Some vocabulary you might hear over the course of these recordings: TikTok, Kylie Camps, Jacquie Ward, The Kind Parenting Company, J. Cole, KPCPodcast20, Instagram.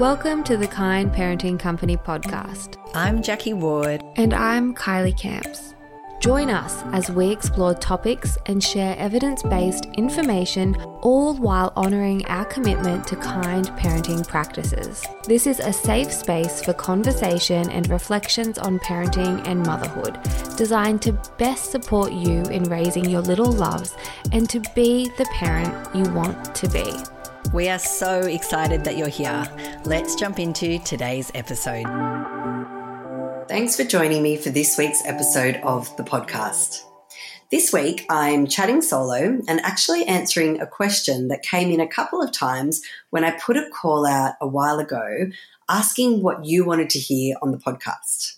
Welcome to the Kind Parenting Company podcast. I'm Jacquie Ward. And I'm Kylie Camps. Join us as we explore topics and share evidence-based information, all while honouring our commitment to kind parenting practices. This is a safe space for conversation and reflections on parenting and motherhood, designed to best support you in raising your little loves and to be the parent you want to be. We are so excited that you're here. Let's jump into today's episode. Thanks for joining me for this week's episode of the podcast. This week, I'm chatting solo and actually answering a question that came in a couple of times when I put a call out a while ago asking what you wanted to hear on the podcast.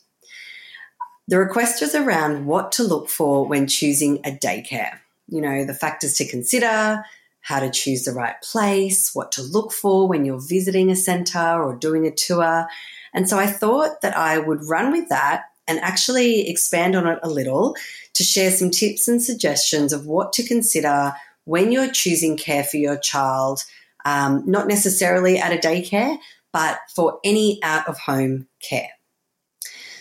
The request was around what to look for when choosing a daycare. You know, the factors to consider, how to choose the right place, what to look for when you're visiting a centre or doing a tour. And so I thought that I would run with that and actually expand on it a little to share some tips and suggestions of what to consider when you're choosing care for your child, not necessarily at a daycare, but for any out-of-home care.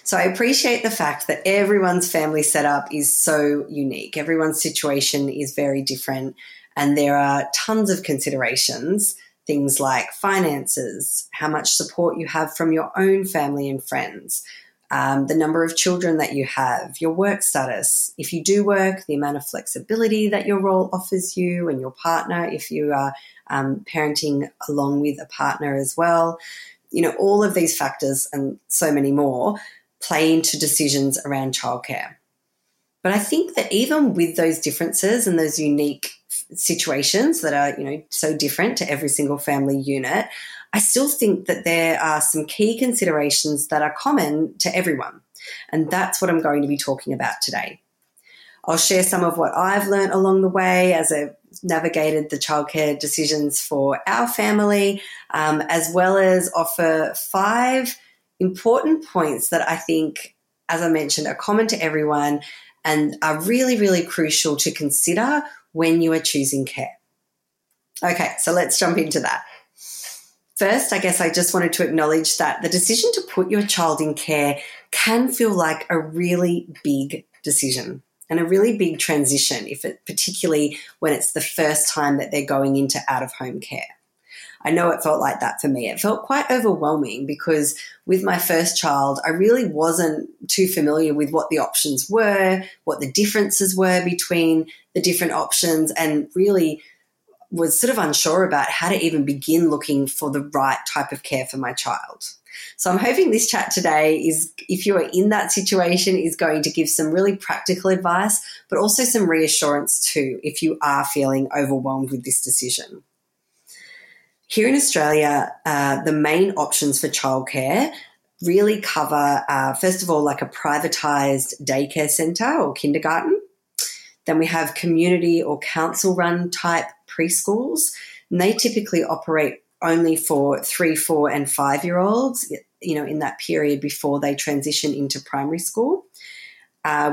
So I appreciate the fact that everyone's family setup is so unique. Everyone's situation is very different. And there are tons of considerations, things like finances, how much support you have from your own family and friends, the number of children that you have, your work status, if you do work, the amount of flexibility that your role offers you and your partner, if you are parenting along with a partner as well. You know, all of these factors and so many more play into decisions around childcare. But I think that even with those differences and those unique situations that are, you know, so different to every single family unit, I still think that there are some key considerations that are common to everyone. And that's what I'm going to be talking about today. I'll share some of what I've learned along the way as I've navigated the childcare decisions for our family, as well as offer 5 important points that I think, as I mentioned, are common to everyone and are really, really crucial to consider when you are choosing care. Okay, so let's jump into that. First, I guess I just wanted to acknowledge that the decision to put your child in care can feel like a really big decision and a really big transition, particularly when it's the first time that they're going into out-of-home care. I know it felt like that for me. It felt quite overwhelming because with my first child, I really wasn't too familiar with what the options were, what the differences were between the different options, and really was sort of unsure about how to even begin looking for the right type of care for my child. So I'm hoping this chat today is, if you are in that situation, is going to give some really practical advice, but also some reassurance too if you are feeling overwhelmed with this decision. Here in Australia, the main options for childcare really cover, first of all, like a privatised daycare centre or kindergarten. Then we have community or council-run type preschools, and they typically operate only for 3, 4, and 5-year-olds, you know, in that period before they transition into primary school.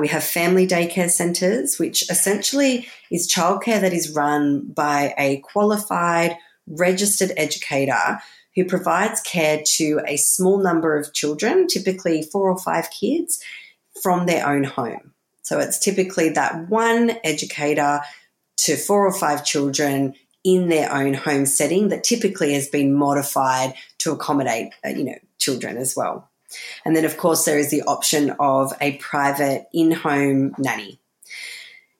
We have family daycare centres, which essentially is childcare that is run by a qualified registered educator who provides care to a small number of children, typically 4 or 5 kids, from their own home. So it's typically that one educator to 4 or 5 children in their own home setting that typically has been modified to accommodate, you know, children as well. And then, of course, there is the option of a private in-home nanny.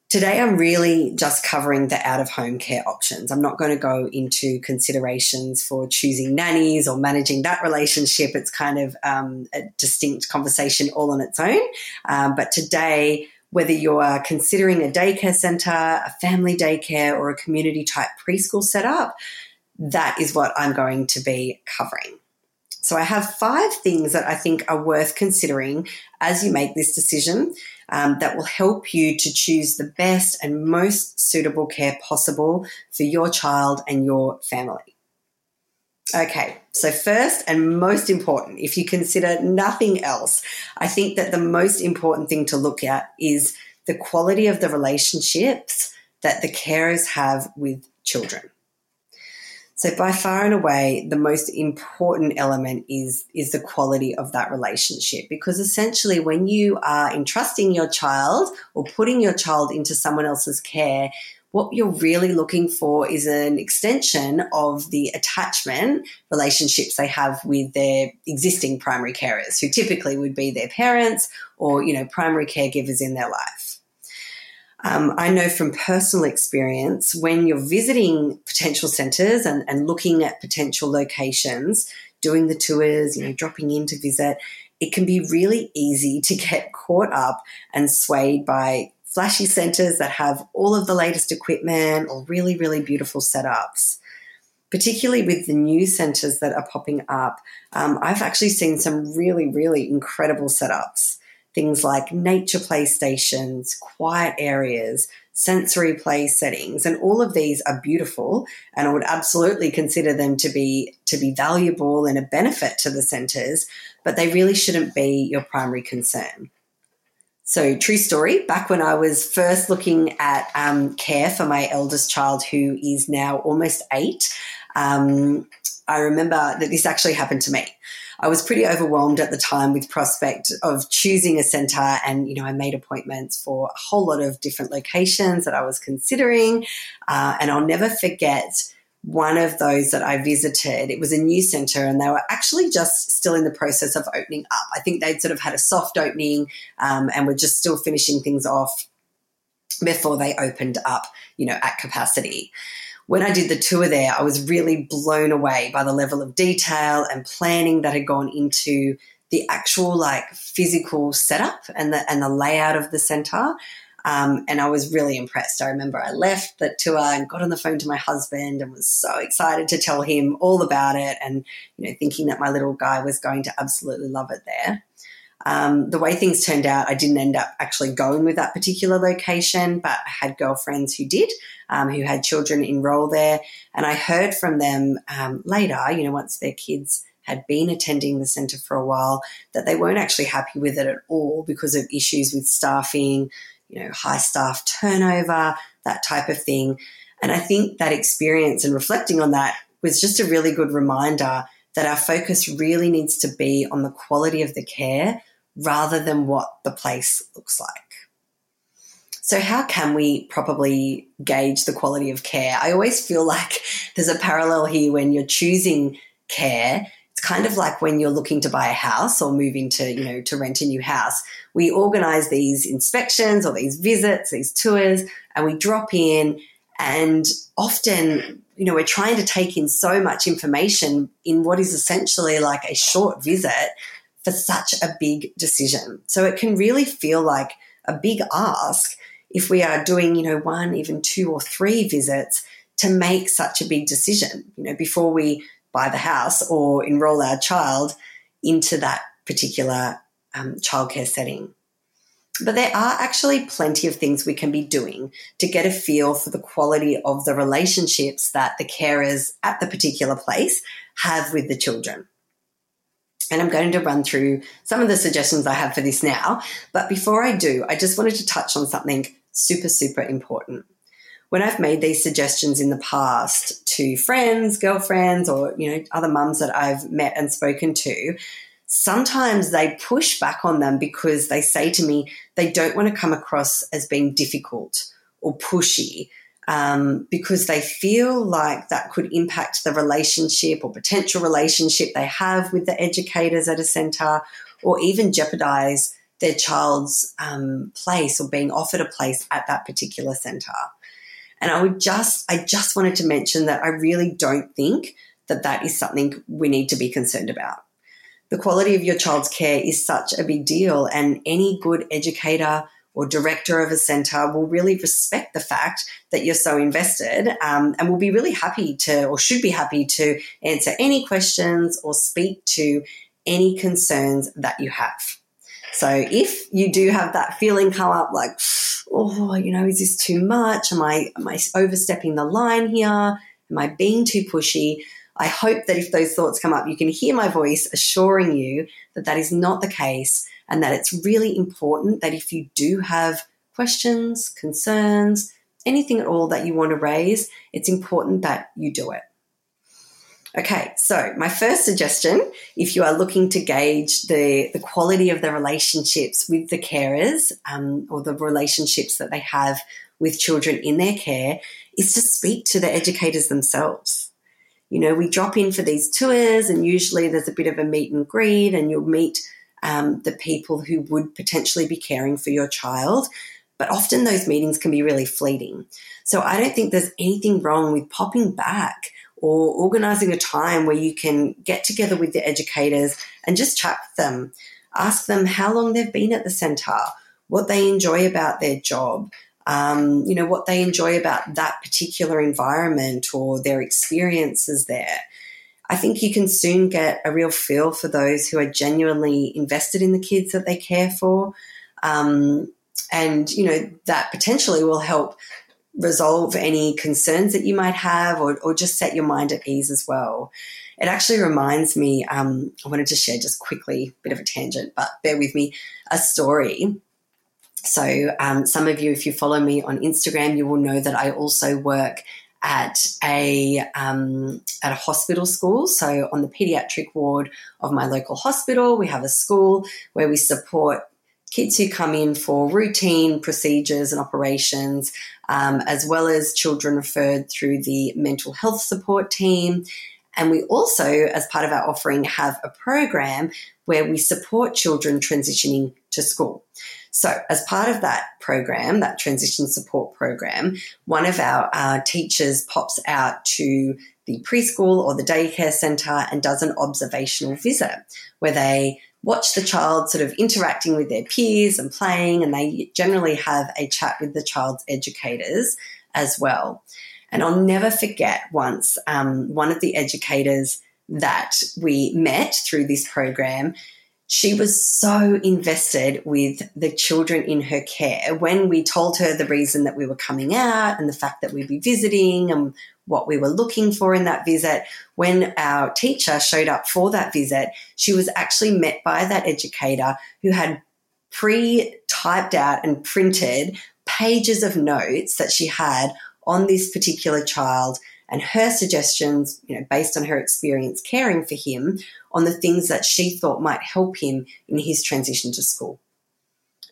Today I'm really just covering the out-of-home care options. I'm not going to go into considerations for choosing nannies or managing that relationship. It's kind of a distinct conversation all on its own. But today, whether you're considering a daycare centre, a family daycare, or a community-type preschool setup, that is what I'm going to be covering. So I have 5 things that I think are worth considering as you make this decision, that will help you to choose the best and most suitable care possible for your child and your family. Okay, so first and most important, if you consider nothing else, I think that the most important thing to look at is the quality of the relationships that the carers have with children. So by far and away, the most important element is the quality of that relationship, because essentially when you are entrusting your child or putting your child into someone else's care, what you're really looking for is an extension of the attachment relationships they have with their existing primary carers, who typically would be their parents or, you know, primary caregivers in their life. I know from personal experience, when you're visiting potential centres and looking at potential locations, doing the tours, you know, dropping in to visit, it can be really easy to get caught up and swayed by flashy centres that have all of the latest equipment or really, really beautiful setups. Particularly with the new centres that are popping up, I've actually seen some really, really incredible setups. Things like nature play stations, quiet areas, sensory play settings, and all of these are beautiful, and I would absolutely consider them to be valuable and a benefit to the centres, but they really shouldn't be your primary concern. So, true story, back when I was first looking at care for my eldest child, who is now almost 8, I remember that this actually happened to me. I was pretty overwhelmed at the time with prospect of choosing a centre, and, you know, I made appointments for a whole lot of different locations that I was considering, and I'll never forget one of those that I visited. It was a new centre and they were actually just still in the process of opening up. I think they'd sort of had a soft opening and were just still finishing things off before they opened up, you know, at capacity. When I did the tour there, I was really blown away by the level of detail and planning that had gone into the actual, like, physical setup and the layout of the centre. And I was really impressed. I remember I left that tour and got on the phone to my husband and was so excited to tell him all about it, and, you know, thinking that my little guy was going to absolutely love it there. The way things turned out, I didn't end up actually going with that particular location, but I had girlfriends who did, who had children enroll there. And I heard from them later, you know, once their kids had been attending the centre for a while, that they weren't actually happy with it at all because of issues with staffing, you know, high staff turnover, that type of thing. And I think that experience and reflecting on that was just a really good reminder that our focus really needs to be on the quality of the care rather than what the place looks like. So how can we properly gauge the quality of care? I always feel like there's a parallel here when you're choosing care. It's kind of like when you're looking to buy a house or move into, you know, to rent a new house. We organise these inspections or these visits, these tours, and we drop in, and often, you know, we're trying to take in so much information in what is essentially like a short visit for such a big decision. So it can really feel like a big ask if we are doing, you know, 1, even 2 or 3 visits to make such a big decision, you know, before we buy the house or enroll our child into that particular childcare setting. But there are actually plenty of things we can be doing to get a feel for the quality of the relationships that the carers at the particular place have with the children. And I'm going to run through some of the suggestions I have for this now. But before I do, I just wanted to touch on something super, super important. When I've made these suggestions in the past to friends, girlfriends, or, you know, other mums that I've met and spoken to, sometimes they push back on them because they say to me they don't want to come across as being difficult or pushy, because they feel like that could impact the relationship or potential relationship they have with the educators at a centre, or even jeopardise their child's place or being offered a place at that particular centre. And I just wanted to mention that I really don't think that that is something we need to be concerned about. The quality of your child's care is such a big deal, and any good educator or director of a centre will really respect the fact that you're so invested and will be really happy to, or should be happy to, answer any questions or speak to any concerns that you have. So if you do have that feeling come up like, oh, you know, is this too much? Am I overstepping the line here? Am I being too pushy? I hope that if those thoughts come up, you can hear my voice assuring you that that is not the case, and that it's really important that if you do have questions, concerns, anything at all that you want to raise, it's important that you do it. Okay, so my first suggestion, if you are looking to gauge the quality of the relationships with the carers or the relationships that they have with children in their care, is to speak to the educators themselves. You know, we drop in for these tours and usually there's a bit of a meet and greet, and you'll meet the people who would potentially be caring for your child. But often those meetings can be really fleeting. So I don't think there's anything wrong with popping back or organising a time where you can get together with the educators and just chat with them, ask them how long they've been at the centre, what they enjoy about their job, you know, what they enjoy about that particular environment or their experiences there. I think you can soon get a real feel for those who are genuinely invested in the kids that they care for, and, you know, that potentially will help resolve any concerns that you might have, or just set your mind at ease as well. It actually reminds me, I wanted to share just quickly, a bit of a tangent, but bear with me, a story. So some of you, if you follow me on Instagram, you will know that I also work at a hospital school. So on the paediatric ward of my local hospital, we have a school where we support kids who come in for routine procedures and operations, as well as children referred through the mental health support team. And we also, as part of our offering, have a program where we support children transitioning to school. So as part of that program, that transition support program, one of our teachers pops out to the preschool or the daycare centre and does an observational visit where they watch the child sort of interacting with their peers and playing, and they generally have a chat with the child's educators as well. And I'll never forget once one of the educators that we met through this program, she was so invested with the children in her care. When we told her the reason that we were coming out and the fact that we'd be visiting and what we were looking for in that visit, when our teacher showed up for that visit, she was actually met by that educator who had pre-typed out and printed pages of notes that she had on this particular child and her suggestions, you know, based on her experience caring for him, on the things that she thought might help him in his transition to school.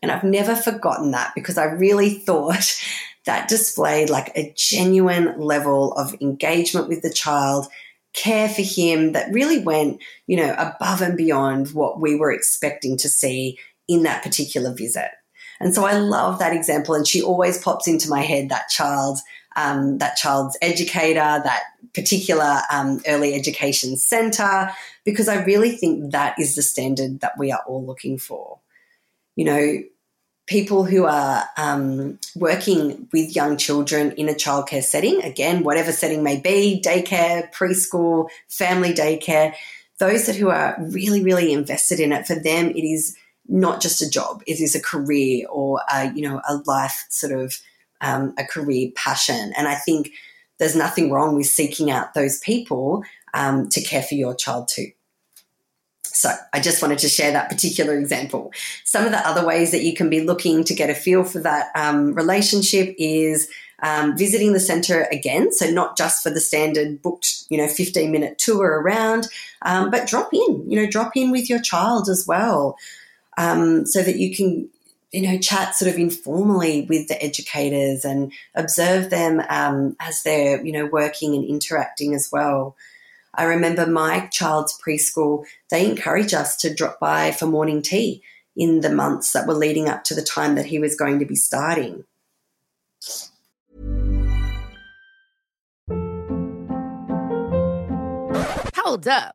And I've never forgotten that, because I really thought that displayed like a genuine level of engagement with the child, care for him, that really went, you know, above and beyond what we were expecting to see in that particular visit. And so I love that example, and she always pops into my head, that child's educator, that particular early education centre, because I really think that is the standard that we are all looking for. You know, people who are working with young children in a childcare setting, again, whatever setting may be, daycare, preschool, family daycare, those that who are really, really invested in it, for them it is not just a job, it is a career or a, you know, a life sort of a career passion. And I think there's nothing wrong with seeking out those people to care for your child too. So I just wanted to share that particular example. Some of the other ways that you can be looking to get a feel for that relationship is visiting the centre again, so not just for the standard booked, you know, 15-minute tour around, but drop in with your child as well, so that you can, you know, chat sort of informally with the educators and observe them as they're, you know, working and interacting as well. I remember my child's preschool, they encourage us to drop by for morning tea in the months that were leading up to the time that he was going to be starting. Hold up.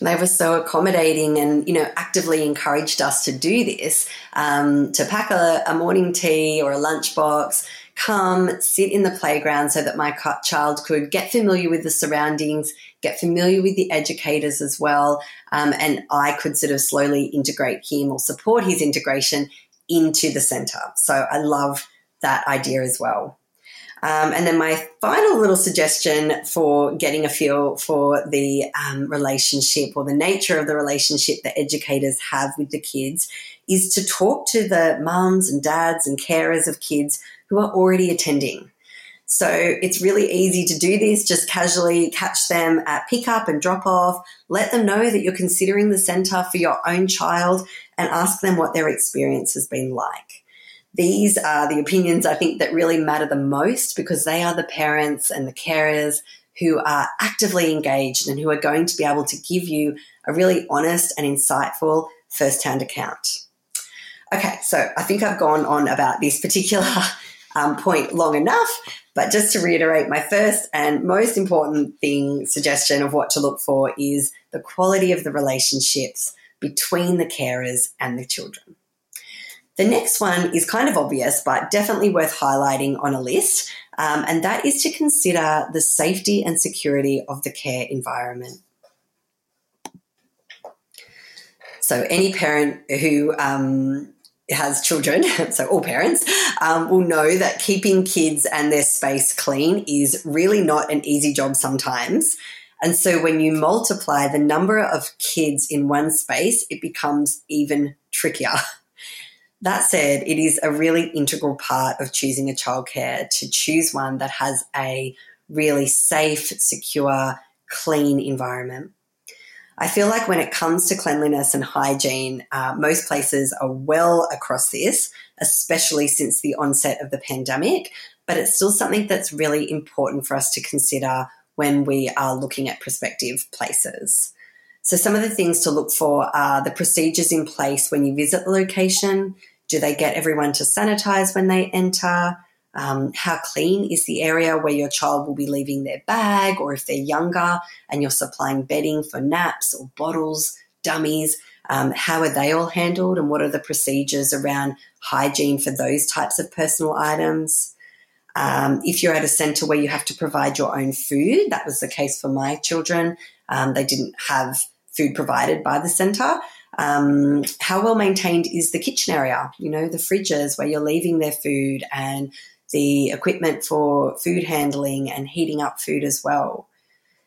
They were so accommodating and, you know, actively encouraged us to do this, to pack a morning tea or a lunchbox, come sit in the playground so that my child could get familiar with the surroundings, get familiar with the educators as well, and I could sort of slowly integrate him or support his integration into the centre. So I love that idea as well. And then my final little suggestion for getting a feel for the relationship or the nature of the relationship that educators have with the kids is to talk to the mums and dads and carers of kids who are already attending. So it's really easy to do this, just casually catch them at pick up and drop off, let them know that you're considering the centre for your own child and ask them what their experience has been like. These are the opinions I think that really matter the most because they are the parents and the carers who are actively engaged and who are going to be able to give you a really honest and insightful first-hand account. Okay, so I think I've gone on about this particular point long enough, but just to reiterate, my first and most important suggestion of what to look for is the quality of the relationships between the carers and the children. The next one is kind of obvious but definitely worth highlighting on a list, and that is to consider the safety and security of the care environment. So any parent who has children, so all parents, will know that keeping kids and their space clean is really not an easy job sometimes. And so when you multiply the number of kids in one space, it becomes even trickier. That said, it is a really integral part of choosing a childcare to choose one that has a really safe, secure, clean environment. I feel like when it comes to cleanliness and hygiene, most places are well across this, especially since the onset of the pandemic, but it's still something that's really important for us to consider when we are looking at prospective places. So some of the things to look for are the procedures in place when you visit the location. Do they get everyone to sanitize when they enter? How clean is the area where your child will be leaving their bag, or if they're younger and you're supplying bedding for naps or bottles, dummies, how are they all handled and what are the procedures around hygiene for those types of personal items? If you're at a centre where you have to provide your own food, that was the case for my children. They didn't have food provided by the centre. How well maintained is the kitchen area, you know, the fridges where you're leaving their food and the equipment for food handling and heating up food as well.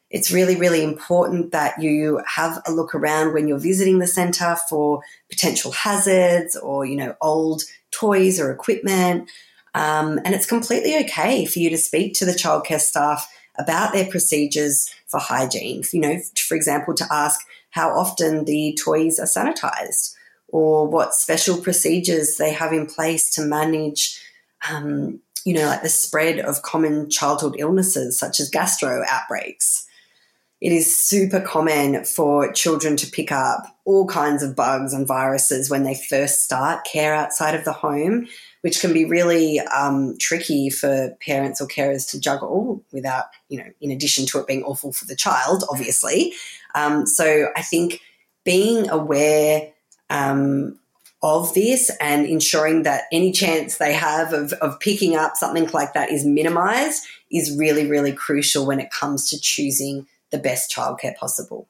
It's really, really important that you have a look around when you're visiting the centre for potential hazards or, you know, old toys or equipment. And it's completely okay for you to speak to the childcare staff about their procedures for hygiene. You know, for example, to ask how often the toys are sanitised or what special procedures they have in place to manage, you know, like the spread of common childhood illnesses such as gastro outbreaks. It is super common for children to pick up all kinds of bugs and viruses when they first start care outside of the home, which can be really tricky for parents or carers to juggle without, you know, in addition to it being awful for the child, obviously. So I think being aware of this and ensuring that any chance they have of picking up something like that is minimised is really, really crucial when it comes to choosing the best childcare possible.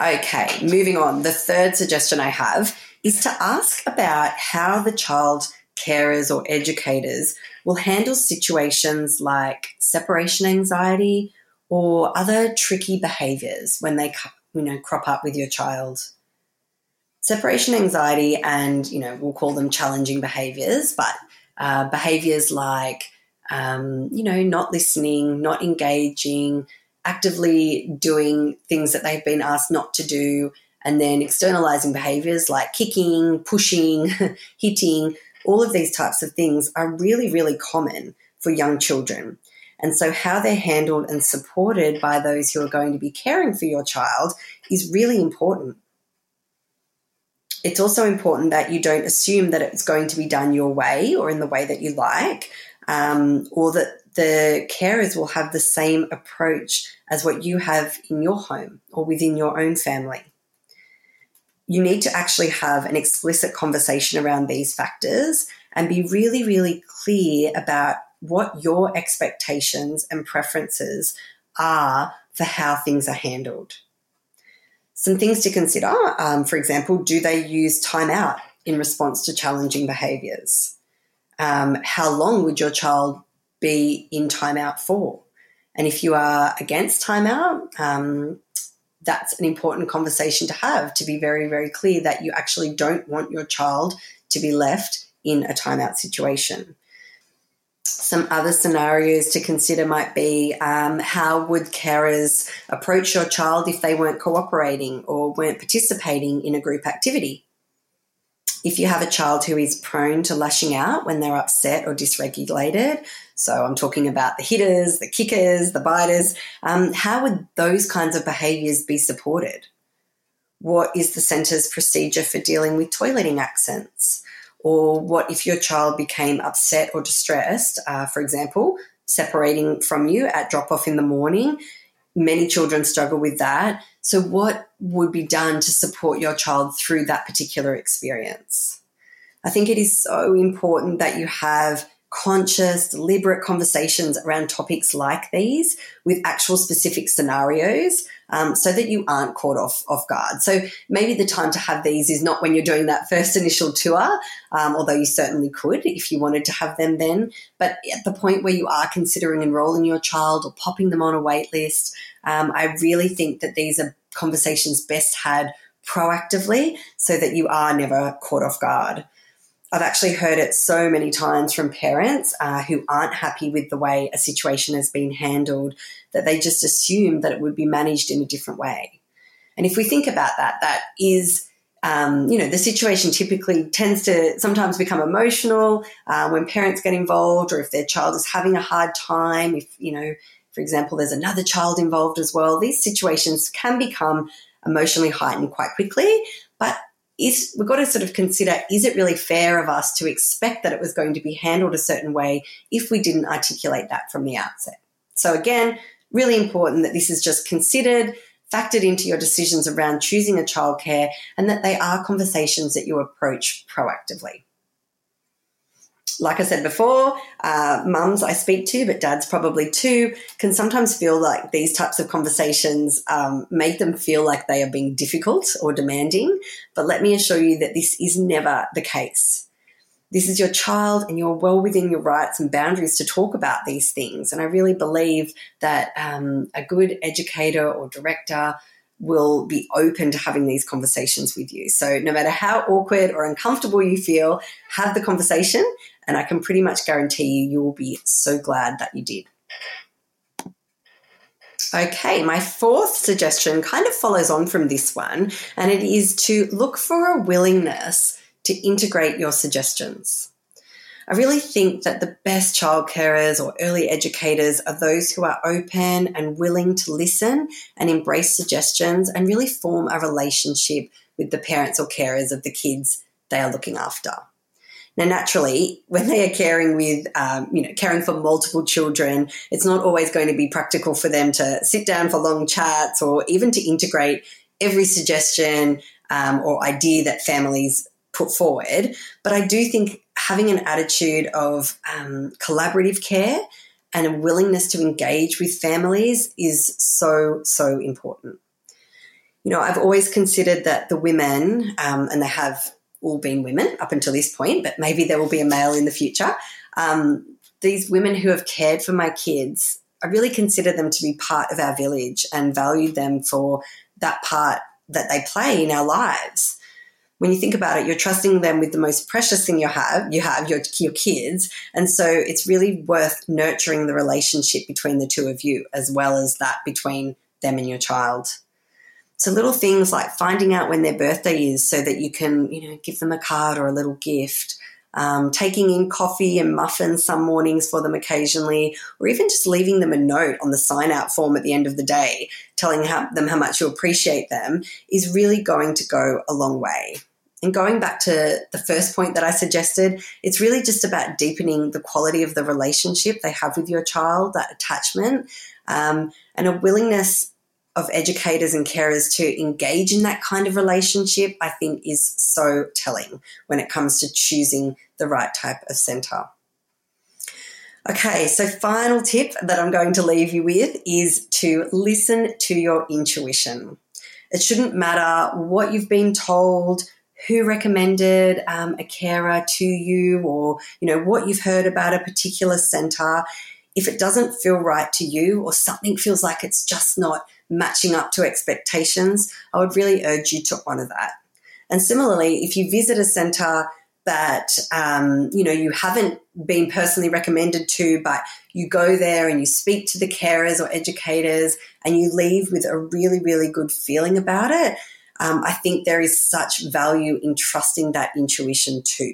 Okay, moving on. The third suggestion I have is to ask about how the child carers or educators will handle situations like separation anxiety or other tricky behaviours when they, you know, crop up with your child. Separation anxiety and, you know, we'll call them challenging behaviours, but behaviours like, you know, not listening, not engaging, actively doing things that they've been asked not to do, and then externalizing behaviors like kicking, pushing, hitting, all of these types of things are really, really common for young children. And so how they're handled and supported by those who are going to be caring for your child is really important. It's also important that you don't assume that it's going to be done your way or in the way that you like, or that the carers will have the same approach as what you have in your home or within your own family. You need to actually have an explicit conversation around these factors and be really, really clear about what your expectations and preferences are for how things are handled. Some things to consider, for example, do they use timeout in response to challenging behaviours? How long would your child be in timeout for? And if you are against timeout, that's an important conversation to have, to be very, very clear that you actually don't want your child to be left in a timeout situation. Some other scenarios to consider might be how would carers approach your child if they weren't cooperating or weren't participating in a group activity? If you have a child who is prone to lashing out when they're upset or dysregulated, so I'm talking about the hitters, the kickers, the biters, how would those kinds of behaviours be supported? What is the centre's procedure for dealing with toileting accents? Or what if your child became upset or distressed, for example, separating from you at drop-off in the morning? Many children struggle with that. So what would be done to support your child through that particular experience? I think it is so important that you have conscious, deliberate conversations around topics like these with actual specific scenarios, so that you aren't caught off guard. So maybe the time to have these is not when you're doing that first initial tour, although you certainly could if you wanted to have them then, but at the point where you are considering enrolling your child or popping them on a wait list, I really think that these are conversations best had proactively so that you are never caught off guard. I've actually heard it so many times from parents who aren't happy with the way a situation has been handled, that they just assume that it would be managed in a different way. And if we think about that, that is, the situation typically tends to sometimes become emotional when parents get involved, or if their child is having a hard time, if, for example, there's another child involved as well. These situations can become emotionally heightened quite quickly, but we've got to sort of consider, is it really fair of us to expect that it was going to be handled a certain way if we didn't articulate that from the outset? So again, really important that this is just considered, factored into your decisions around choosing a childcare, and that they are conversations that you approach proactively. Like I said before, mums I speak to, but dads probably too, can sometimes feel like these types of conversations make them feel like they are being difficult or demanding. But let me assure you that this is never the case. This is your child, and you're well within your rights and boundaries to talk about these things. And I really believe that a good educator or director will be open to having these conversations with you. So no matter how awkward or uncomfortable you feel, have the conversation, and I can pretty much guarantee you will be so glad that you did. Okay, my fourth suggestion kind of follows on from this one, and it is to look for a willingness to integrate your suggestions. I really think that the best child carers or early educators are those who are open and willing to listen and embrace suggestions and really form a relationship with the parents or carers of the kids they are looking after. Now, naturally, when they are caring with, caring for multiple children, it's not always going to be practical for them to sit down for long chats or even to integrate every suggestion or idea that families put forward. But I do think having an attitude of collaborative care and a willingness to engage with families is so, so important. I've always considered that the women, and they have all been women up until this point, but maybe there will be a male in the future, these women who have cared for my kids, I really consider them to be part of our village and value them for that part that they play in our lives. when you think about it, you're trusting them with the most precious thing you have, your kids. And so it's really worth nurturing the relationship between the two of you as well as that between them and your child. So little things like finding out when their birthday is so that you can, give them a card or a little gift, taking in coffee and muffins some mornings for them occasionally, or even just leaving them a note on the sign-out form at the end of the day telling them how much you appreciate them is really going to go a long way. And going back to the first point that I suggested, it's really just about deepening the quality of the relationship they have with your child, that attachment, and a willingness of educators and carers to engage in that kind of relationship, I think is so telling when it comes to choosing the right type of centre. Okay, so final tip that I'm going to leave you with is to listen to your intuition. It shouldn't matter what you've been told, who recommended a carer to you, or what you've heard about a particular centre. If it doesn't feel right to you or something feels like it's just not matching up to expectations, I would really urge you to honour that. And similarly, if you visit a centre that, you haven't been personally recommended to, but you go there and you speak to the carers or educators and you leave with a really, really good feeling about it, I think there is such value in trusting that intuition too.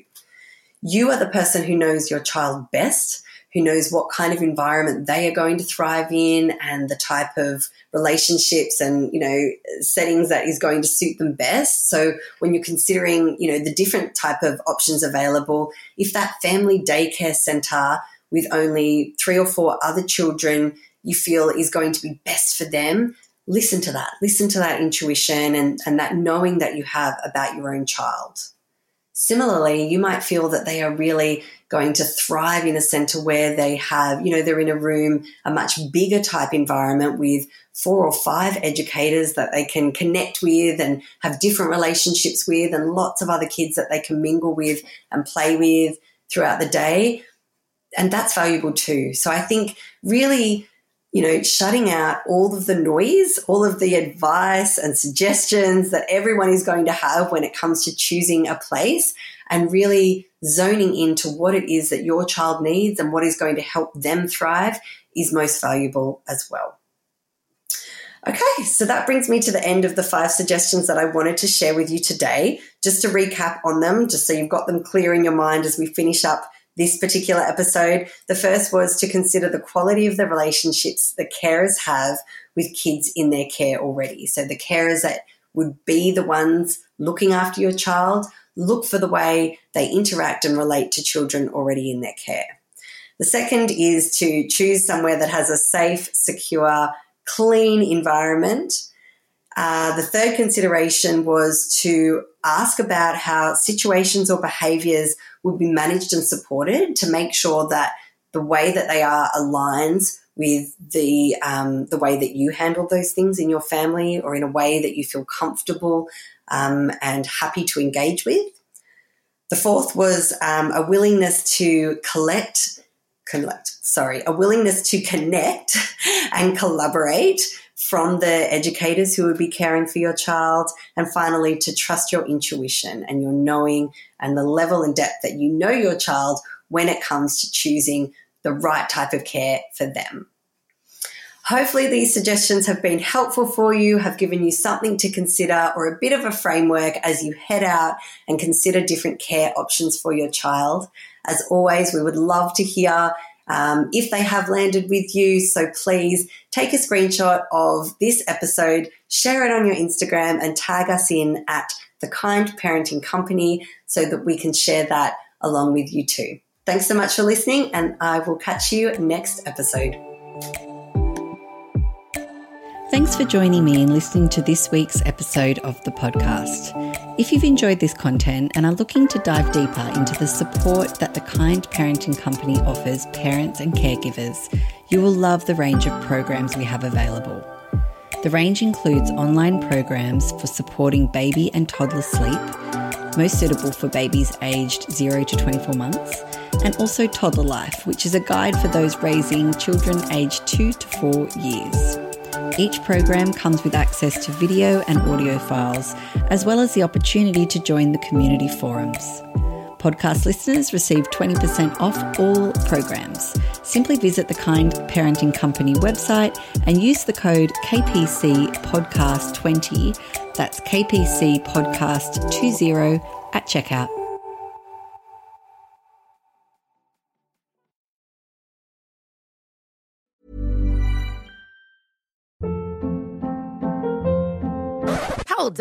You are the person who knows your child best, who knows what kind of environment they are going to thrive in and the type of relationships and, settings that is going to suit them best. So when you're considering, the different type of options available, if that family daycare centre with only 3 or 4 other children you feel is going to be best for them, listen to that intuition and that knowing that you have about your own child. Similarly, you might feel that they are really going to thrive in a centre where they have, they're in a room, a much bigger type environment with 4 or 5 educators that they can connect with and have different relationships with and lots of other kids that they can mingle with and play with throughout the day. And that's valuable too. So I think really, shutting out all of the noise, all of the advice and suggestions that everyone is going to have when it comes to choosing a place and really zoning into what it is that your child needs and what is going to help them thrive is most valuable as well. Okay, so that brings me to the end of the 5 suggestions that I wanted to share with you today. Just to recap on them, just so you've got them clear in your mind as we finish up this particular episode. The first was to consider the quality of the relationships the carers have with kids in their care already. So the carers that would be the ones looking after your child, look for the way they interact and relate to children already in their care. The second is to choose somewhere that has a safe, secure, clean environment. The third consideration was to ask about how situations or behaviours would be managed and supported to make sure that the way that they are aligns with the way that you handle those things in your family or in a way that you feel comfortable and happy to engage with. The fourth was a willingness to connect and collaborate from the educators who would be caring for your child, and finally to trust your intuition and your knowing and the level and depth that you know your child when it comes to choosing the right type of care for them. Hopefully these suggestions have been helpful for you, have given you something to consider or a bit of a framework as you head out and consider different care options for your child. As always, we would love to hear if they have landed with you, so please take a screenshot of this episode, share it on your Instagram and tag us in at The Kind Parenting Company so that we can share that along with you too. Thanks so much for listening and I will catch you next episode. Thanks for joining me and listening to this week's episode of the podcast. If you've enjoyed this content and are looking to dive deeper into the support that The Kind Parenting Company offers parents and caregivers, you will love the range of programs we have available. The range includes online programs for supporting baby and toddler sleep, most suitable for babies aged 0 to 24 months, and also Toddler Life, which is a guide for those raising children aged 2 to 4 years. Each program comes with access to video and audio files, as well as the opportunity to join the community forums. Podcast listeners receive 20% off all programs. Simply visit the Kind Parenting Company website and use the code KPCPodcast20, that's KPCPodcast20 at checkout. Hold